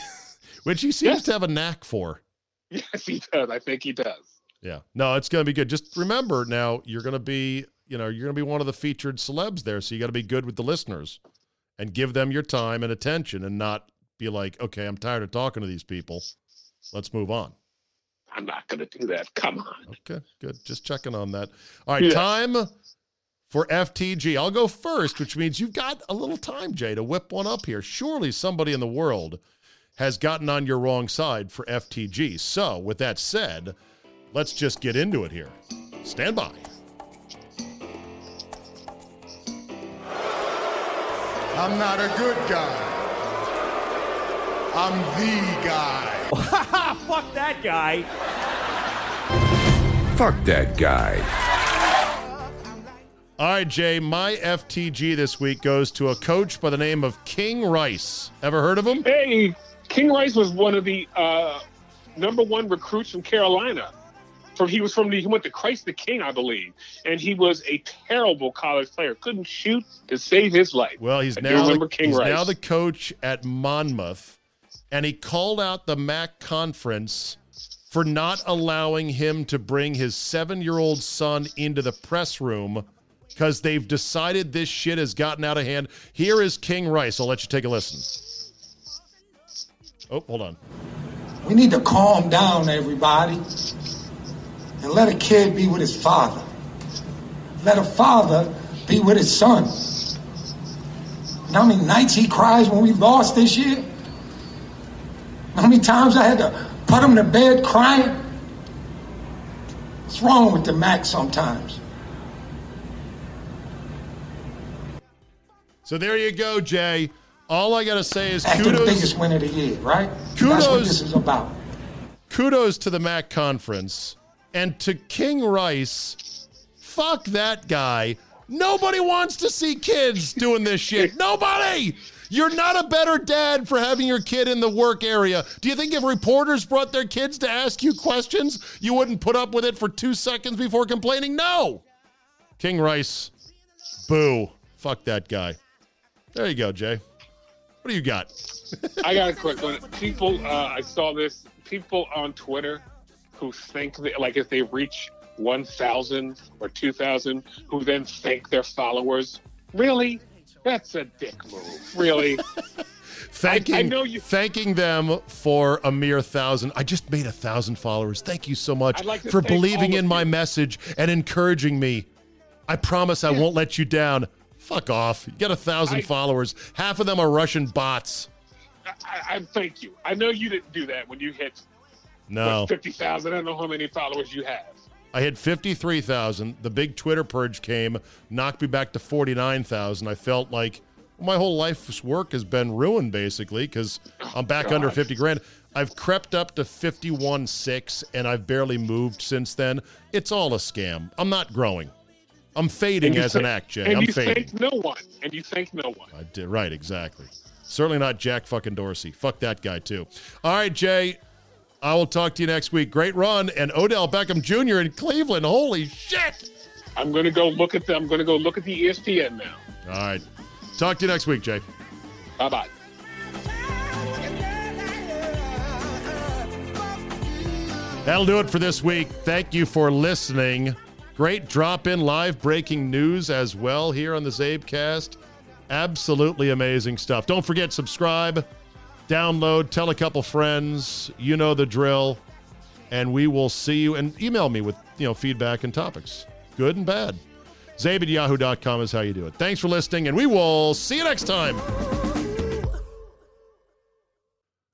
which he seems yes. to have a knack for. Yes, he does. I think he does. Yeah. No, it's going to be good. Just remember now, you're going to be, you know, you're going to be one of the featured celebs there, so you got to be good with the listeners and give them your time and attention and not be like, okay, I'm tired of talking to these people. Let's move on. I'm not going to do that. Come on. Okay, good. Just checking on that. All right, yeah. time... for F T G. I'll go first, which means you've got a little time, Jay, to whip one up here. Surely somebody in the world has gotten on your wrong side for F T G. So, with that said, let's just get into it here. Stand by. I'm not a good guy. I'm the guy. Fuck that guy. Fuck that guy. All right, Jay, my F T G this week goes to a coach by the name of King Rice. Ever heard of him? Hey, King Rice was one of the uh, number one recruits from Carolina. From he was from the he went to Christ the King, I believe, and he was a terrible college player. Couldn't shoot to save his life. Well, he's, now the, King he's Rice. now the coach at Monmouth, and he called out the M A C Conference for not allowing him to bring his seven-year-old son into the press room because they've decided this shit has gotten out of hand. Here is King Rice. I'll let you take a listen. Oh, hold on. We need to calm down, everybody, and let a kid be with his father. Let a father be with his son. You know how many nights he cries when we lost this year? You know how many times I had to put him to bed crying? What's wrong with the Mac sometimes? So there you go, Jay. All I got to say is After kudos. That's the biggest win of the year, right? Kudos. That's what this is about. Kudos to the M A C Conference. And to King Rice, fuck that guy. Nobody wants to see kids doing this shit. Nobody! You're not a better dad for having your kid in the work area. Do you think if reporters brought their kids to ask you questions, you wouldn't put up with it for two seconds before complaining? No! King Rice, boo. Fuck that guy. There you go, Jay. What do you got? I got a quick one. People, uh, I saw this. People on Twitter who think that, like, if they reach one thousand or two thousand, who then thank their followers. Really? That's a dick move. Really? Thanking, I, I know you. Thanking them for a mere thousand. I just made a thousand followers. Thank you so much like for believing in my message and encouraging me. I promise I yeah. won't let you down. Fuck off. You got a thousand I, followers. Half of them are Russian bots. I, I thank you. I know you didn't do that when you hit no. fifty thousand. I don't know how many followers you have. I hit fifty-three thousand. The big Twitter purge came, knocked me back to forty-nine thousand. I felt like my whole life's work has been ruined, basically, because I'm back God. under fifty grand. I've crept up to fifty-one point six, and I've barely moved since then. It's all a scam. I'm not growing. I'm fading as think, an act, Jay. And I'm you fading. Thank no one. And you thank no one. I did. Right, exactly. Certainly not Jack fucking Dorsey. Fuck that guy, too. All right, Jay. I will talk to you next week. Great run. And Odell Beckham Junior in Cleveland. Holy shit. I'm going to go look at the, I'm going to go look at the E S P N now. All right. Talk to you next week, Jay. Bye-bye. That'll do it for this week. Thank you for listening. Great drop-in live breaking news as well here on the Zabecast. Absolutely amazing stuff. Don't forget, subscribe. Download, tell a couple friends, you know the drill, and we will see you. And email me with, you know, feedback and topics, good and bad. Zabe at yahoo dot com is how you do it. Thanks for listening, and we will see you next time.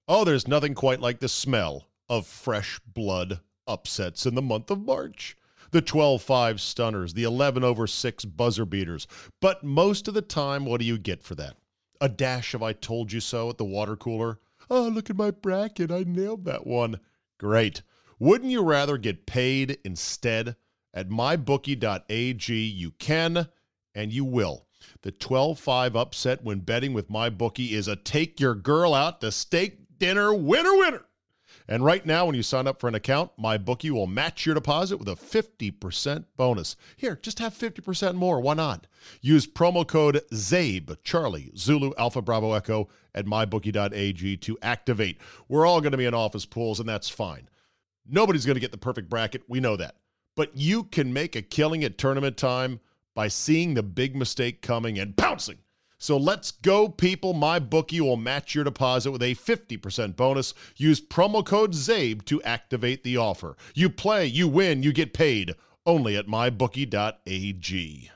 Oh, there's nothing quite like the smell of fresh blood upsets in the month of March. The twelve five stunners, the eleven over six buzzer beaters. But most of the time, what do you get for that? A dash of I told you so at the water cooler. Oh, look at my bracket. I nailed that one. Great. Wouldn't you rather get paid instead? At my bookie dot a g, you can and you will. The twelve five upset when betting with MyBookie is a take your girl out to steak dinner winner winner. And right now, when you sign up for an account, MyBookie will match your deposit with a fifty percent bonus. Here, just have fifty percent more. Why not? Use promo code ZABE, Charlie, Zulu, Alpha, Bravo, Echo, at my bookie dot a g to activate. We're all going to be in office pools, and that's fine. Nobody's going to get the perfect bracket. We know that. But you can make a killing at tournament time by seeing the big mistake coming and pouncing. So let's go, people. MyBookie will match your deposit with a fifty percent bonus. Use promo code ZABE to activate the offer. You play, you win, you get paid. Only at my bookie dot a g.